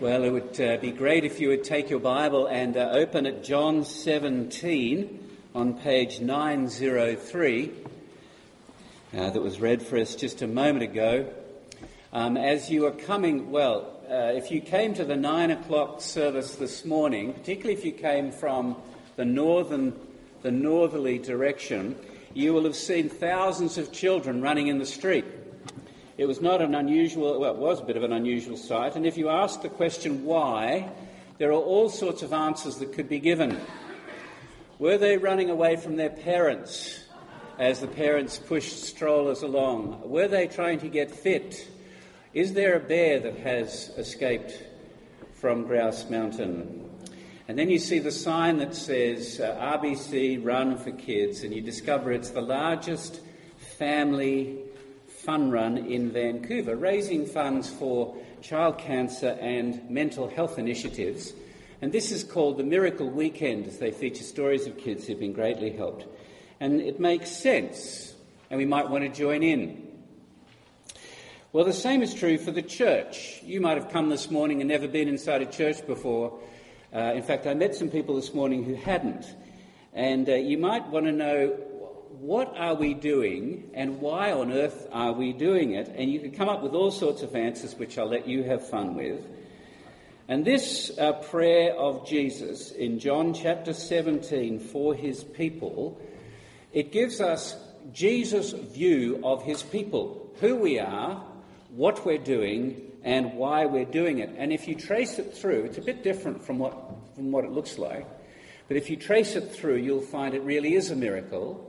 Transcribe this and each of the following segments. Well, it would be great if you would take your Bible and open at John 17 on page 903 that was read for us just a moment ago. As you are coming, if you came to the 9 o'clock service this morning, particularly if you came from the northerly direction, you will have seen thousands of children running in the street. It was not an unusual, well, it was a bit of an unusual sight, and if you ask the question why, there are all sorts of answers that could be given. Were they running away from their parents as the parents pushed strollers along? Were they trying to get fit? Is there a bear that has escaped from Grouse Mountain? And then you see the sign that says RBC Run for Kids, and you discover it's the largest family fun run in Vancouver, raising funds for child cancer and mental health initiatives. And this is called the Miracle Weekend, as they feature stories of kids who've been greatly helped. And it makes sense, and we might want to join in. Well, the same is true for the church. You might have come this morning and never been inside a church before. In fact, I met some people this morning who hadn't. And you might want to know, what are we doing and why on earth are we doing it? And you can come up with all sorts of answers, which I'll let you have fun with. And this prayer of Jesus in John chapter 17 for his people, it gives us Jesus' view of his people, who we are, what we're doing and why we're doing it. And if you trace it through, it's a bit different from what it looks like, but if you trace it through, you'll find it really is a miracle.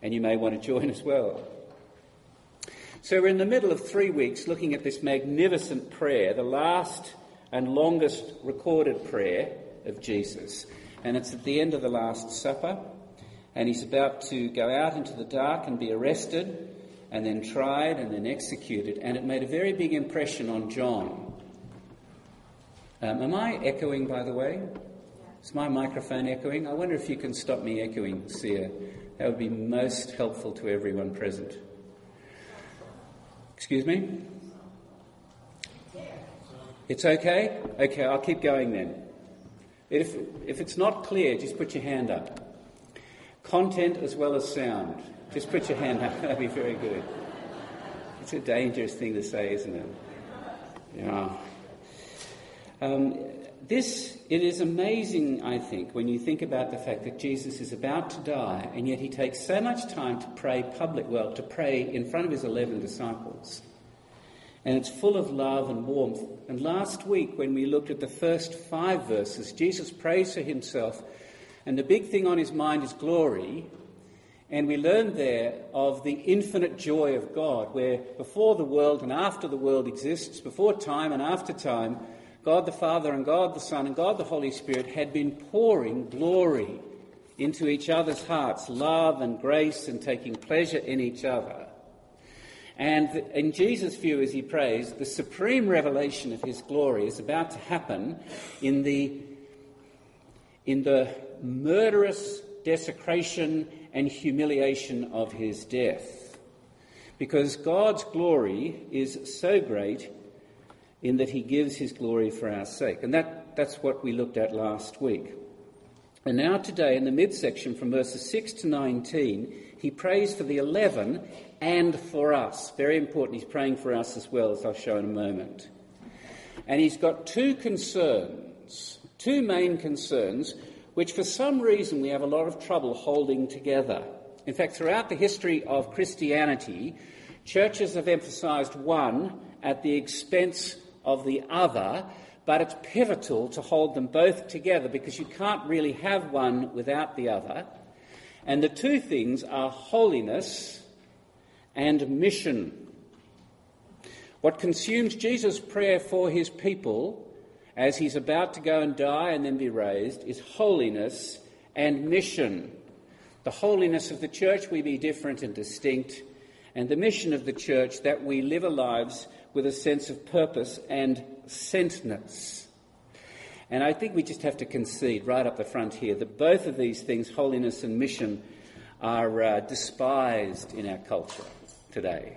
And you may want to join as well. So we're in the middle of 3 weeks looking at this magnificent prayer, the last and longest recorded prayer of Jesus. And it's at the end of the Last Supper. And he's about to go out into the dark and be arrested and then tried and then executed. And it made a very big impression on John. Am I echoing, by the way? Is my microphone echoing? I wonder if you can stop me echoing, Sia. That would be most helpful to everyone present. Excuse me? It's okay? Okay, I'll keep going then. If it's not clear, just put your hand up. Content as well as sound. Just put your hand up. That'd be very good. It's a dangerous thing to say, isn't it? Yeah. It is amazing, I think, when you think about the fact that Jesus is about to die, and yet he takes so much time to pray to pray in front of his 11 disciples. And it's full of love and warmth. And last week, when we looked at the first 5 verses, Jesus prays for himself, and the big thing on his mind is glory. And we learned there of the infinite joy of God, where before the world and after the world exists, before time and after time, God the Father and God the Son and God the Holy Spirit had been pouring glory into each other's hearts, love and grace and taking pleasure in each other. And in Jesus' view, as he prays, the supreme revelation of his glory is about to happen in the murderous desecration and humiliation of his death. Because God's glory is so great in that he gives his glory for our sake. And that's what we looked at last week. And now today, in the midsection from verses 6 to 19, he prays for the 11 and for us. Very important, he's praying for us as well, as I'll show in a moment. And he's got two main concerns, which for some reason we have a lot of trouble holding together. In fact, throughout the history of Christianity, churches have emphasised one at the expense of the other, but it's pivotal to hold them both together because you can't really have one without the other. And the two things are holiness and mission. What consumes Jesus' prayer for his people as he's about to go and die and then be raised is holiness and mission. The holiness of the church, we be different and distinct, and the mission of the church, that we live our lives with a sense of purpose and sentence. And I think we just have to concede right up the front here that both of these things, holiness and mission, are despised in our culture today.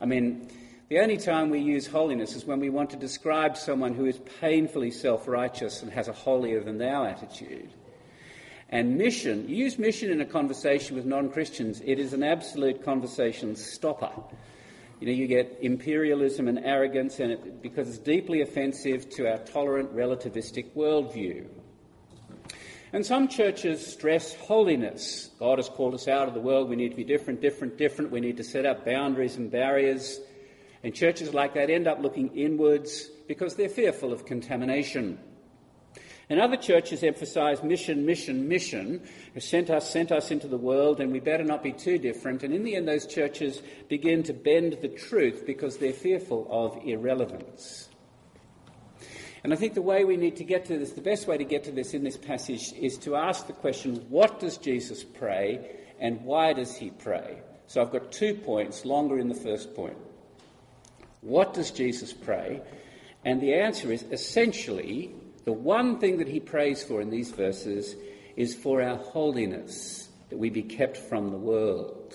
I mean, The only time we use holiness is when we want to describe someone who is painfully self-righteous and has a holier-than-thou attitude. And mission, you use mission in a conversation with non-Christians, it is an absolute conversation stopper. You know, you get imperialism and arrogance, and it, because it's deeply offensive to our tolerant, relativistic worldview. And some churches stress holiness. God has called us out of the world. We need to be different. We need to set up boundaries and barriers. And churches like that end up looking inwards because they're fearful of contamination. And other churches emphasise mission. Sent us into the world, and we better not be too different. And in the end, those churches begin to bend the truth because they're fearful of irrelevance. And I think the way we need to get to this, the best way to get to this in this passage, is to ask the question, what does Jesus pray and why does he pray? So I've got 2 points, longer in the first point. What does Jesus pray? And the answer is essentially, the one thing that he prays for in these verses is for our holiness, that we be kept from the world.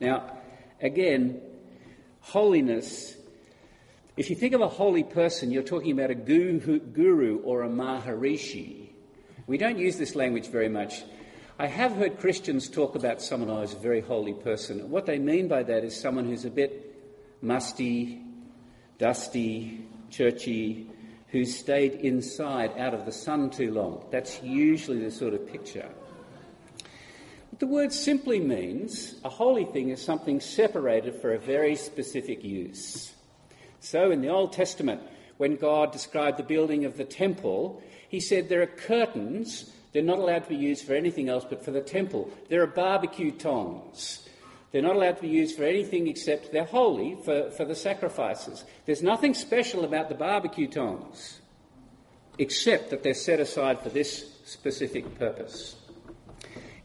Now, again, holiness, if you think of a holy person, you're talking about a guru or a Maharishi. We don't use this language very much. I have heard Christians talk about someone who is a very holy person. What they mean by that is someone who's a bit musty, dusty, churchy, who's stayed inside out of the sun too long. That's usually the sort of picture. But the word simply means a holy thing is something separated for a very specific use. So in the Old Testament, when God described the building of the temple, he said there are curtains, they're not allowed to be used for anything else but for the temple. There are barbecue tongs. They're not allowed to be used for anything except they're holy for the sacrifices. There's nothing special about the barbecue tongs, except that they're set aside for this specific purpose.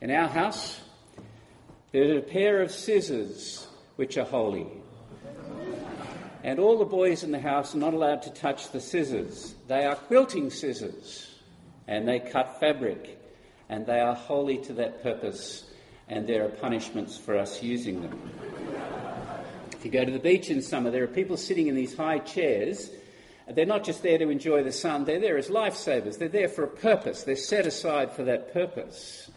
In our house, there's a pair of scissors which are holy. And all the boys in the house are not allowed to touch the scissors. They are quilting scissors, and they cut fabric, and they are holy to that purpose. And there are punishments for us using them. If you go to the beach in summer, there are people sitting in these high chairs. They're not just there to enjoy the sun, they're there as lifesavers. They're there for a purpose. They're set aside for that purpose.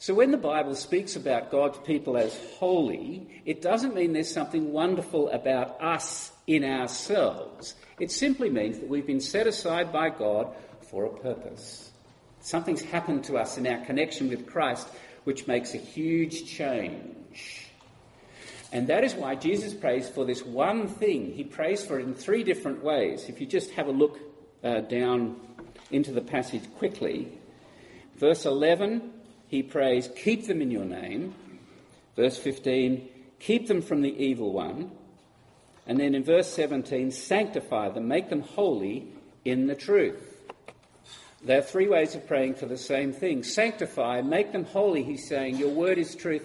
So when the Bible speaks about God's people as holy, it doesn't mean there's something wonderful about us in ourselves. It simply means that we've been set aside by God for a purpose. Something's happened to us in our connection with Christ which makes a huge change. And that is why Jesus prays for this one thing. He prays for it in 3 different ways. If you just have a look down into the passage quickly. Verse 11, he prays, keep them in your name. Verse 15, keep them from the evil one. And then in verse 17, sanctify them, make them holy in the truth. There are 3 ways of praying for the same thing. Sanctify, make them holy, he's saying. Your word is truth.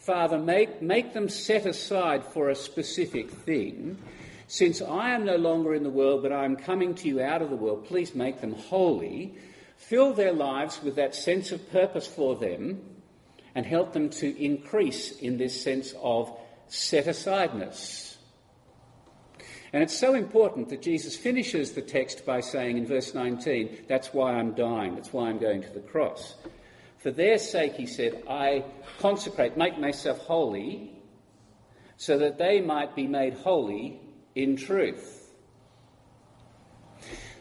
Father, make them set aside for a specific thing. Since I am no longer in the world, but I am coming to you out of the world, please make them holy. Fill their lives with that sense of purpose for them and help them to increase in this sense of set-asideness. And it's so important that Jesus finishes the text by saying in verse 19, that's why I'm dying, that's why I'm going to the cross. For their sake, he said, I consecrate, make myself holy, so that they might be made holy in truth.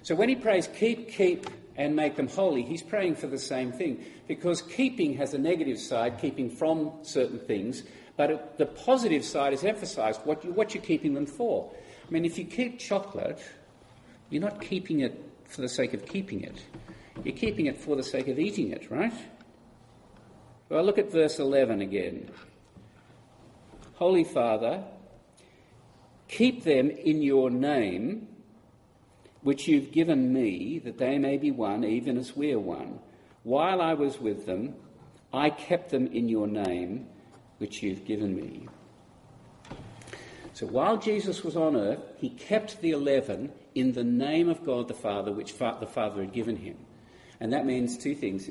So when he prays, keep, and make them holy, he's praying for the same thing. Because keeping has a negative side, keeping from certain things, but the positive side is emphasised, what you're keeping them for. I mean, if you keep chocolate, you're not keeping it for the sake of keeping it. You're keeping it for the sake of eating it, right? Well, look at verse 11 again. Holy Father, keep them in your name, which you've given me, that they may be one, even as we are one. While I was with them, I kept them in your name, which you've given me. So while Jesus was on earth, he kept the 11 in the name of God the Father, which the Father had given him. And that means 2 things.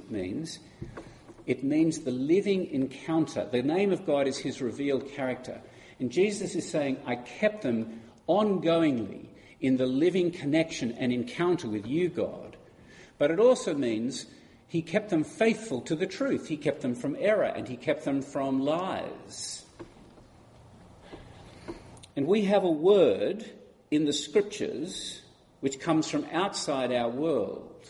It means the living encounter. The name of God is his revealed character. And Jesus is saying, I kept them ongoingly in the living connection and encounter with you, God. But it also means he kept them faithful to the truth. He kept them from error, and he kept them from lies. And we have a word in the scriptures which comes from outside our world.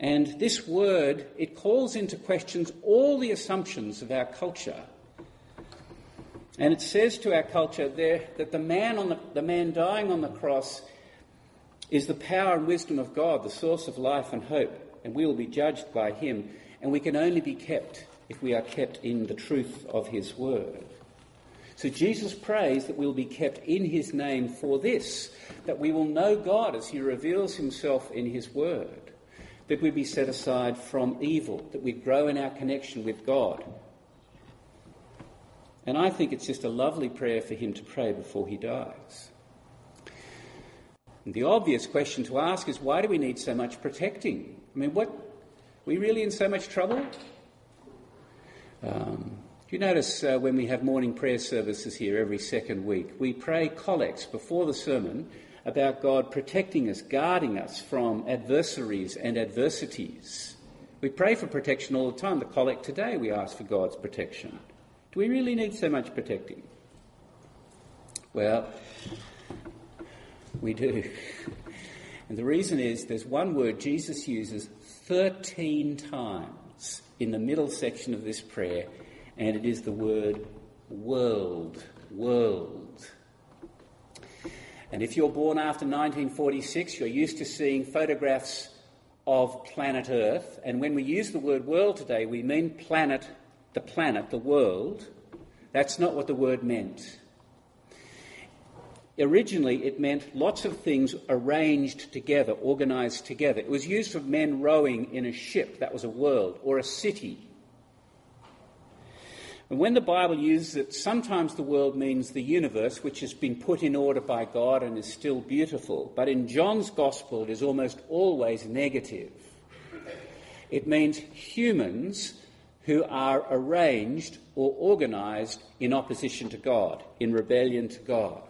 And this word, it calls into question all the assumptions of our culture. And it says to our culture there that the man dying on the cross is the power and wisdom of God, the source of life and hope, and we will be judged by him. And we can only be kept if we are kept in the truth of his word. So Jesus prays that we will be kept in his name for this, that we will know God as he reveals himself in his word, that we be set aside from evil, that we grow in our connection with God. And I think it's just a lovely prayer for him to pray before he dies. And the obvious question to ask is, why do we need so much protecting? I mean, what? Are we really in so much trouble? Do you notice when we have morning prayer services here every second week, we pray collects before the sermon about God protecting us, guarding us from adversaries and adversities. We pray for protection all the time. The collect today, we ask for God's protection. Do we really need so much protecting? Well, we do. And the reason is there's one word Jesus uses 13 times in the middle section of this prayer, and it is the word world, world. And if you're born after 1946, you're used to seeing photographs of planet Earth. And when we use the word world today, we mean planet, the world. That's not what the word meant. Originally, it meant lots of things arranged together, organised together. It was used of men rowing in a ship. That was a world, or a city. And when the Bible uses it, sometimes the world means the universe, which has been put in order by God and is still beautiful. But in John's Gospel, it is almost always negative. It means humans who are arranged or organised in opposition to God, in rebellion to God.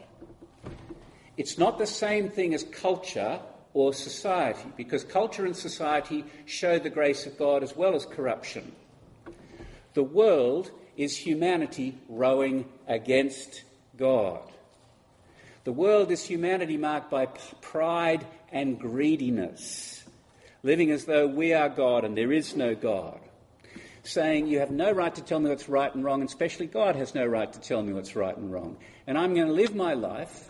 It's not the same thing as culture or society, because culture and society show the grace of God as well as corruption. The world is humanity rowing against God. The world is humanity marked by pride and greediness, living as though we are God and there is no God, saying, you have no right to tell me what's right and wrong, and especially God has no right to tell me what's right and wrong. And I'm going to live my life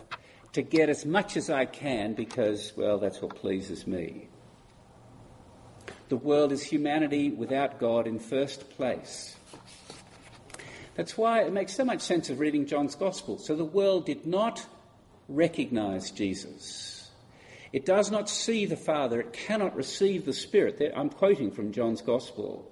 to get as much as I can because, well, that's what pleases me. The world is humanity without God in first place. That's why it makes so much sense of reading John's Gospel. So the world did not recognise Jesus. It does not see the Father. It cannot receive the Spirit. I'm quoting from John's Gospel.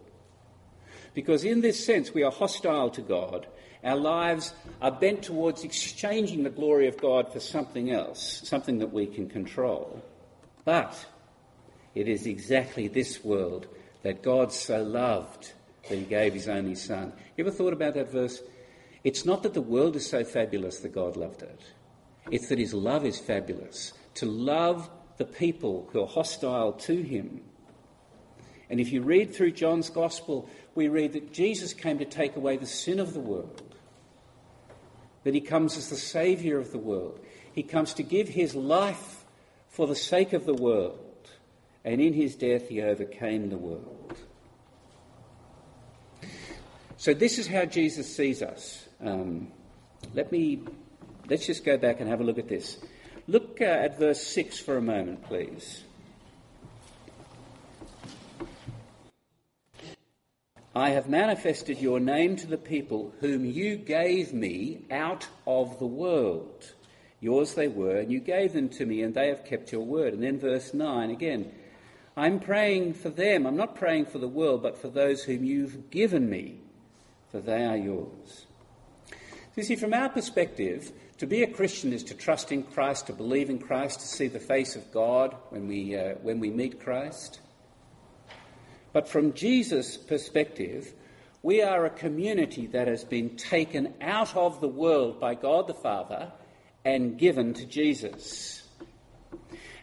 Because in this sense, we are hostile to God. Our lives are bent towards exchanging the glory of God for something else, something that we can control. But it is exactly this world that God so loved that he gave his only Son. You ever thought about that verse? It's not that the world is so fabulous that God loved it. It's that his love is fabulous. To love the people who are hostile to him. And if you read through John's Gospel, we read that Jesus came to take away the sin of the world, that he comes as the saviour of the world. He comes to give his life for the sake of the world. And in his death, he overcame the world. So this is how Jesus sees us. Let's just go back and have a look at this. Look at verse 6 for a moment, please. I have manifested your name to the people whom you gave me out of the world. Yours they were, and you gave them to me, and they have kept your word. And then verse 9 again. I'm praying for them. I'm not praying for the world, but for those whom you've given me, for they are yours. You see, from our perspective, to be a Christian is to trust in Christ, to believe in Christ, to see the face of God when we meet Christ. But from Jesus' perspective, We are a community that has been taken out of the world by God the Father and given to Jesus.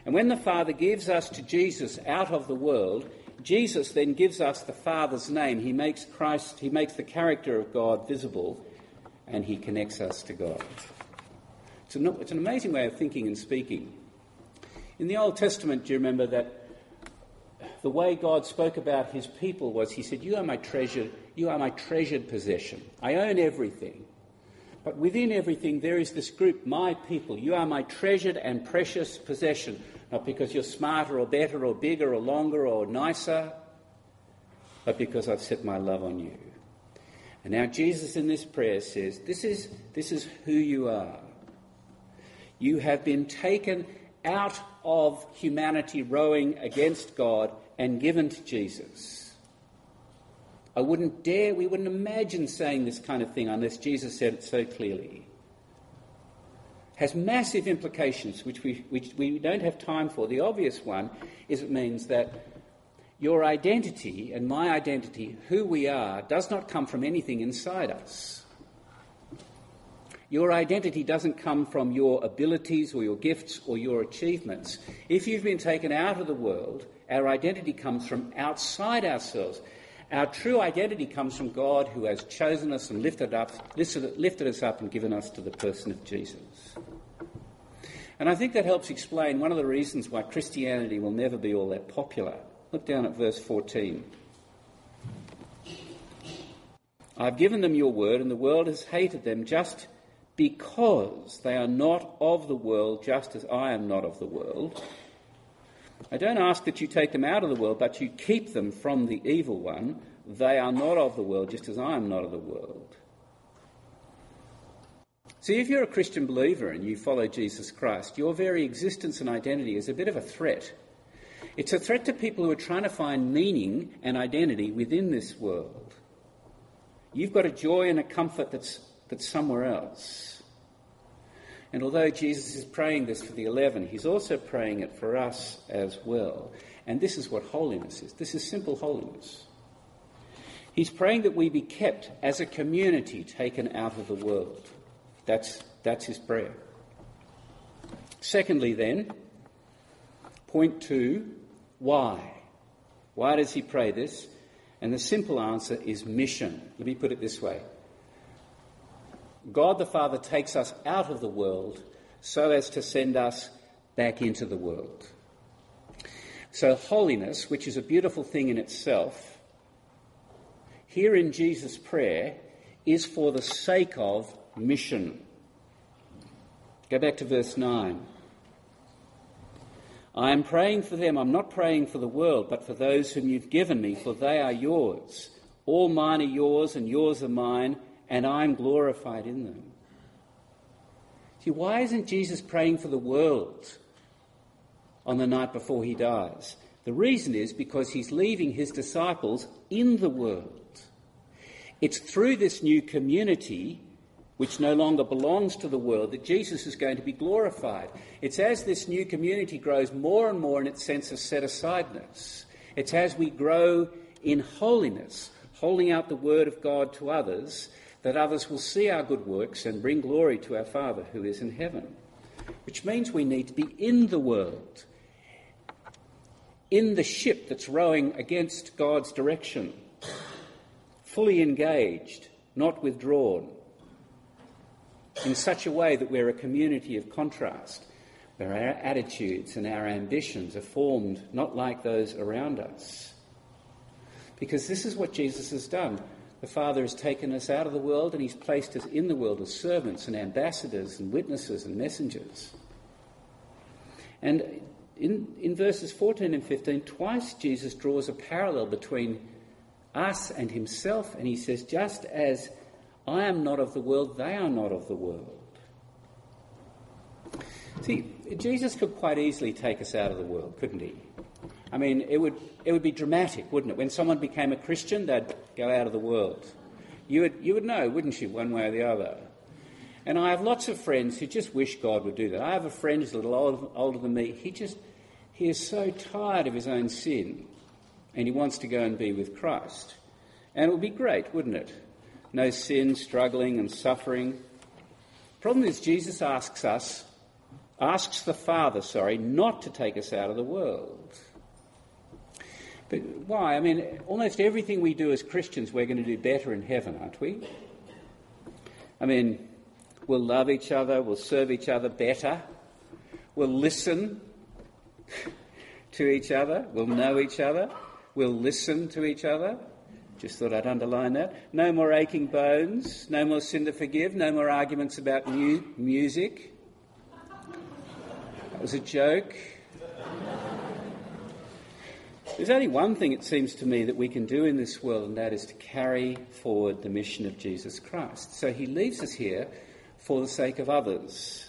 And when the Father gives us to Jesus out of the world, Jesus then gives us the Father's name. He makes Christ, he makes the character of God visible, and he connects us to God. It's an amazing way of thinking and speaking. In the Old Testament, do you remember that the way God spoke about his people was, he said, you are my treasured possession. I own everything. But within everything, there is this group, my people. You are my treasured and precious possession. Not because you're smarter or better or bigger or longer or nicer, but because I've set my love on you. And now Jesus in this prayer says, this is who you are. You have been taken out of humanity rowing against God and given to Jesus. We wouldn't imagine saying this kind of thing unless Jesus said it so clearly. Has massive implications, which we don't have time for. The obvious one is it means that your identity and my identity, who we are, does not come from anything inside us. Your identity doesn't come from your abilities or your gifts or your achievements. If you've been taken out of the world, our identity comes from outside ourselves. Our true identity comes from God, who has chosen us and lifted us up and given us to the person of Jesus. And I think that helps explain one of the reasons why Christianity will never be all that popular. Look down at verse 14. I've given them your word, and the world has hated them just because they are not of the world, just as I am not of the world. I don't ask that you take them out of the world, but you keep them from the evil one. They are not of the world, just as I am not of the world. See, if you're a Christian believer and you follow Jesus Christ, your very existence and identity is a bit of a threat. It's a threat to people who are trying to find meaning and identity within this world. You've got a joy and a comfort that's somewhere else. And although Jesus is praying this for the 11, he's also praying it for us as well. And this is what holiness is. This is simple holiness. He's praying that we be kept as a community taken out of the world. That's his prayer. Secondly then, point two, why? Why does he pray this? And the simple answer is mission. Let me put it this way. God the Father takes us out of the world so as to send us back into the world. So holiness, which is a beautiful thing in itself, here in Jesus' prayer is for the sake of mission. Go back to verse 9. I am praying for them. I'm not praying for the world, but for those whom you've given me, for they are yours. All mine are yours, and yours are mine, and I am glorified in them. See, why isn't Jesus praying for the world on the night before he dies? The reason is because he's leaving his disciples in the world. It's through this new community, which no longer belongs to the world, that Jesus is going to be glorified. It's as this new community grows more and more in its sense of set-asideness. It's as we grow in holiness, holding out the word of God to others, that others will see our good works and bring glory to our Father who is in heaven. Which means we need to be in the world, in the ship that's rowing against God's direction, fully engaged, not withdrawn, in such a way that we're a community of contrast, where our attitudes and our ambitions are formed not like those around us. Because this is what Jesus has done. The Father has taken us out of the world, and he's placed us in the world as servants and ambassadors and witnesses and messengers. And in verses 14 and 15, twice Jesus draws a parallel between us and himself, and he says, just as I am not of the world, they are not of the world. See, Jesus could quite easily take us out of the world, couldn't he? I mean, it would be dramatic, wouldn't it? When someone became a Christian, they'd go out of the world. You would know, wouldn't you, one way or the other? And I have lots of friends who just wish God would do that. I have a friend who's a little older than me. He is so tired of his own sin, and he wants to go and be with Christ. And it would be great, wouldn't it? No sin, struggling and suffering. Problem is, Jesus asks the Father, not to take us out of the world. But why? I mean, almost everything we do as Christians, we're going to do better in heaven, aren't we? I mean, we'll love each other, we'll serve each other better, we'll listen to each other, we'll know each other, we'll listen to each other. Just thought I'd underline that. No more aching bones, no more sin to forgive, no more arguments about music. That was a joke. There's only one thing, it seems to me, that we can do in this world, and that is to carry forward the mission of Jesus Christ. So he leaves us here for the sake of others,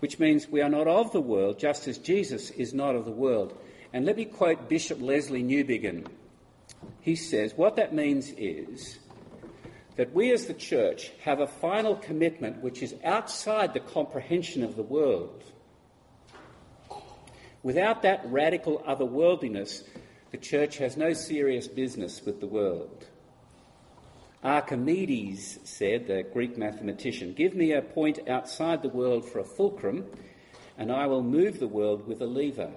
which means we are not of the world, just as Jesus is not of the world. And let me quote Bishop Leslie Newbigin. He says, what that means is that we as the church have a final commitment which is outside the comprehension of the world. Without that radical otherworldliness, the church has no serious business with the world. Archimedes said, the Greek mathematician, give me a point outside the world for a fulcrum, and I will move the world with a lever.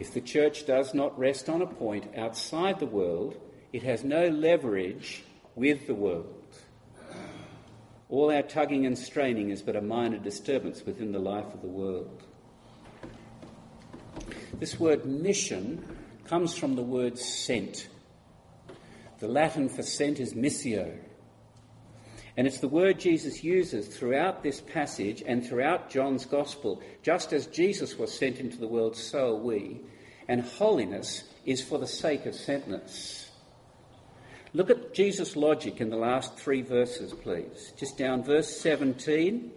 If the church does not rest on a point outside the world, it has no leverage with the world. All our tugging and straining is but a minor disturbance within the life of the world. This word mission comes from the word sent. The Latin for sent is missio. And it's the word Jesus uses throughout this passage and throughout John's Gospel. Just as Jesus was sent into the world, so are we. And holiness is for the sake of sentness. Look at Jesus' logic in the last three verses, please. Just down verse 17,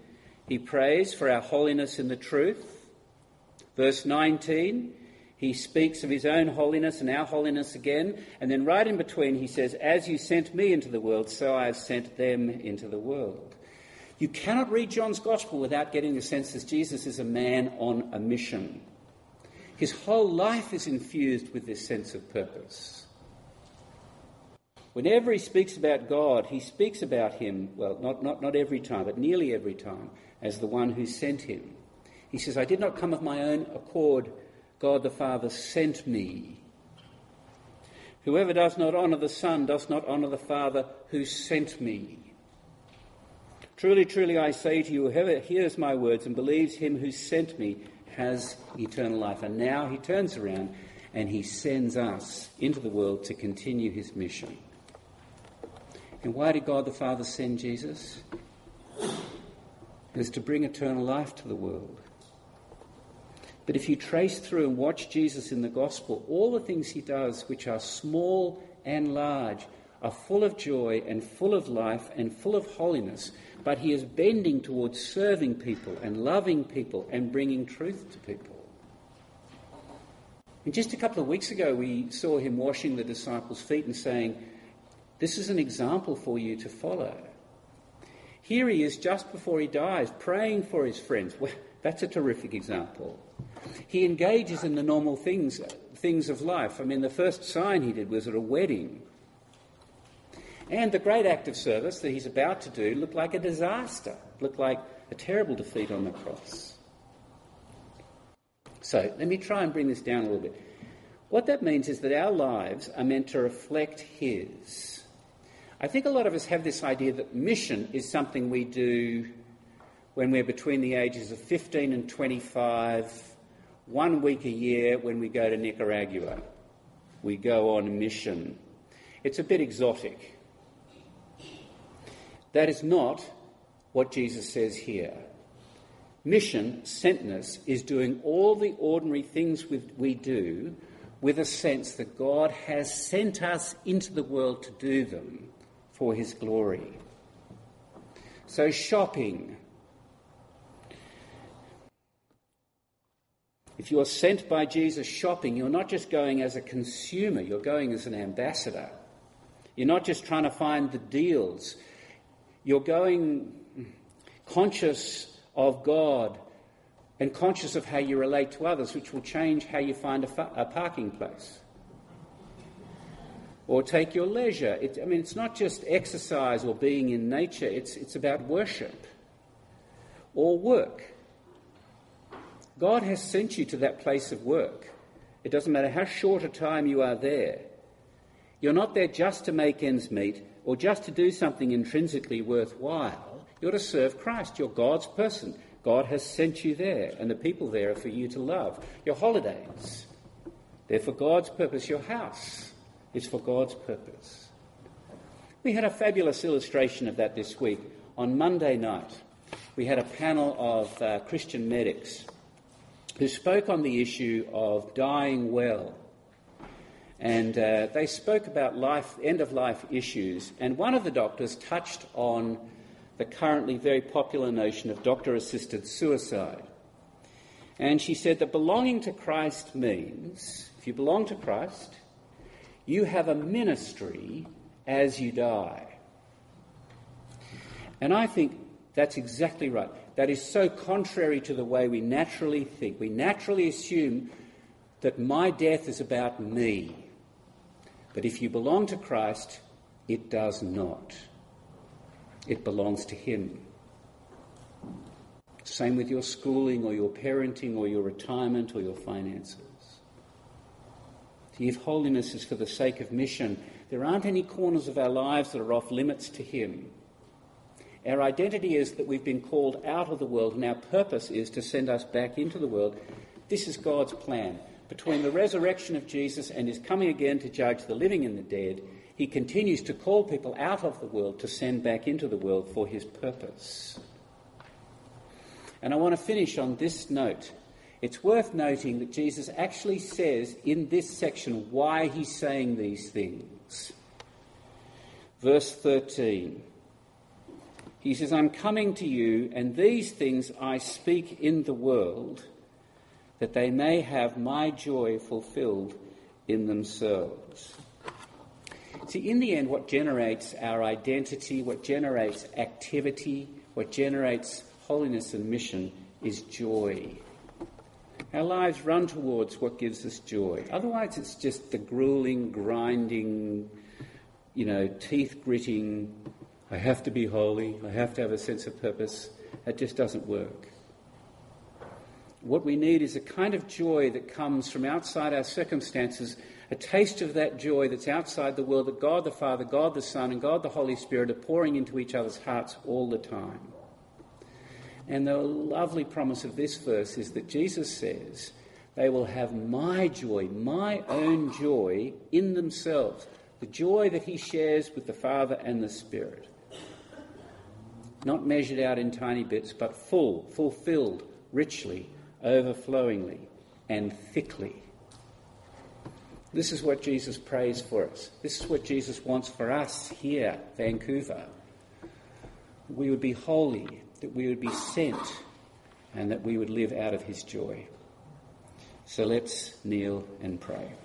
he prays for our holiness in the truth. Verse 19, he speaks of his own holiness and our holiness again. And then right in between, he says, as you sent me into the world, so I have sent them into the world. You cannot read John's Gospel without getting the sense that Jesus is a man on a mission. His whole life is infused with this sense of purpose. Whenever he speaks about God, he speaks about him, well, not every time, but nearly every time, as the one who sent him. He says, I did not come of my own accord. God the Father sent me. Whoever does not honour the Son does not honour the Father who sent me. Truly, truly, I say to you, whoever hears my words and believes him who sent me has eternal life. And now he turns around and he sends us into the world to continue his mission. And why did God the Father send Jesus? It was to bring eternal life to the world. But if you trace through and watch Jesus in the Gospel, all the things he does, which are small and large, are full of joy and full of life and full of holiness. But he is bending towards serving people and loving people and bringing truth to people. And just a couple of weeks ago, we saw him washing the disciples' feet and saying, this is an example for you to follow. Here he is just before he dies, praying for his friends. Well, that's a terrific example. He engages in the normal things of life. I mean, the first sign he did was at a wedding. And the great act of service that he's about to do looked like a disaster, looked like a terrible defeat on the cross. So let me try and bring this down a little bit. What that means is that our lives are meant to reflect his. I think a lot of us have this idea that mission is something we do when we're between the ages of 15 and 25, 1 week a year when we go to Nicaragua. We go on mission. It's a bit exotic. That is not what Jesus says here. Mission, sentness, is doing all the ordinary things we do with a sense that God has sent us into the world to do them for his glory. So shopping. If you're sent by Jesus shopping, you're not just going as a consumer, you're going as an ambassador. You're not just trying to find the deals. You're going conscious of God and conscious of how you relate to others, which will change how you find a parking place. or take your leisure. It's not just exercise or being in nature, it's about worship or work. God has sent you to that place of work. It doesn't matter how short a time you are there. You're not there just to make ends meet or just to do something intrinsically worthwhile. You're to serve Christ. You're God's person. God has sent you there, and the people there are for you to love. Your holidays, they're for God's purpose. Your house is for God's purpose. We had a fabulous illustration of that this week. On Monday night, we had a panel of Christian medics who spoke on the issue of dying well. And they spoke about end-of-life issues. And one of the doctors touched on the currently very popular notion of doctor-assisted suicide. And she said that belonging to Christ means, if you belong to Christ, you have a ministry as you die. And I think that's exactly right. That is so contrary to the way we naturally think. We naturally assume that my death is about me. But if you belong to Christ, it does not. It belongs to him. Same with your schooling or your parenting or your retirement or your finances. If holiness is for the sake of mission, there aren't any corners of our lives that are off limits to him. Our identity is that we've been called out of the world, and our purpose is to send us back into the world. This is God's plan. Between the resurrection of Jesus and his coming again to judge the living and the dead, he continues to call people out of the world to send back into the world for his purpose. And I want to finish on this note. It's worth noting that Jesus actually says in this section why he's saying these things. Verse 13. He says, "I'm coming to you, and these things I speak in the world, that they may have my joy fulfilled in themselves." See, in the end, what generates our identity, what generates activity, what generates holiness and mission is joy. Our lives run towards what gives us joy. Otherwise, it's just the grueling, grinding, teeth-gritting, I have to be holy, I have to have a sense of purpose. That just doesn't work. What we need is a kind of joy that comes from outside our circumstances, a taste of that joy that's outside the world, that God the Father, God the Son, and God the Holy Spirit are pouring into each other's hearts all the time. And the lovely promise of this verse is that Jesus says, they will have my joy, my own joy in themselves, the joy that he shares with the Father and the Spirit. Not measured out in tiny bits, but full, fulfilled, richly, overflowingly, and thickly. This is what Jesus prays for us. This is what Jesus wants for us here, Vancouver. We would be holy, that we would be sent, and that we would live out of his joy. So let's kneel and pray.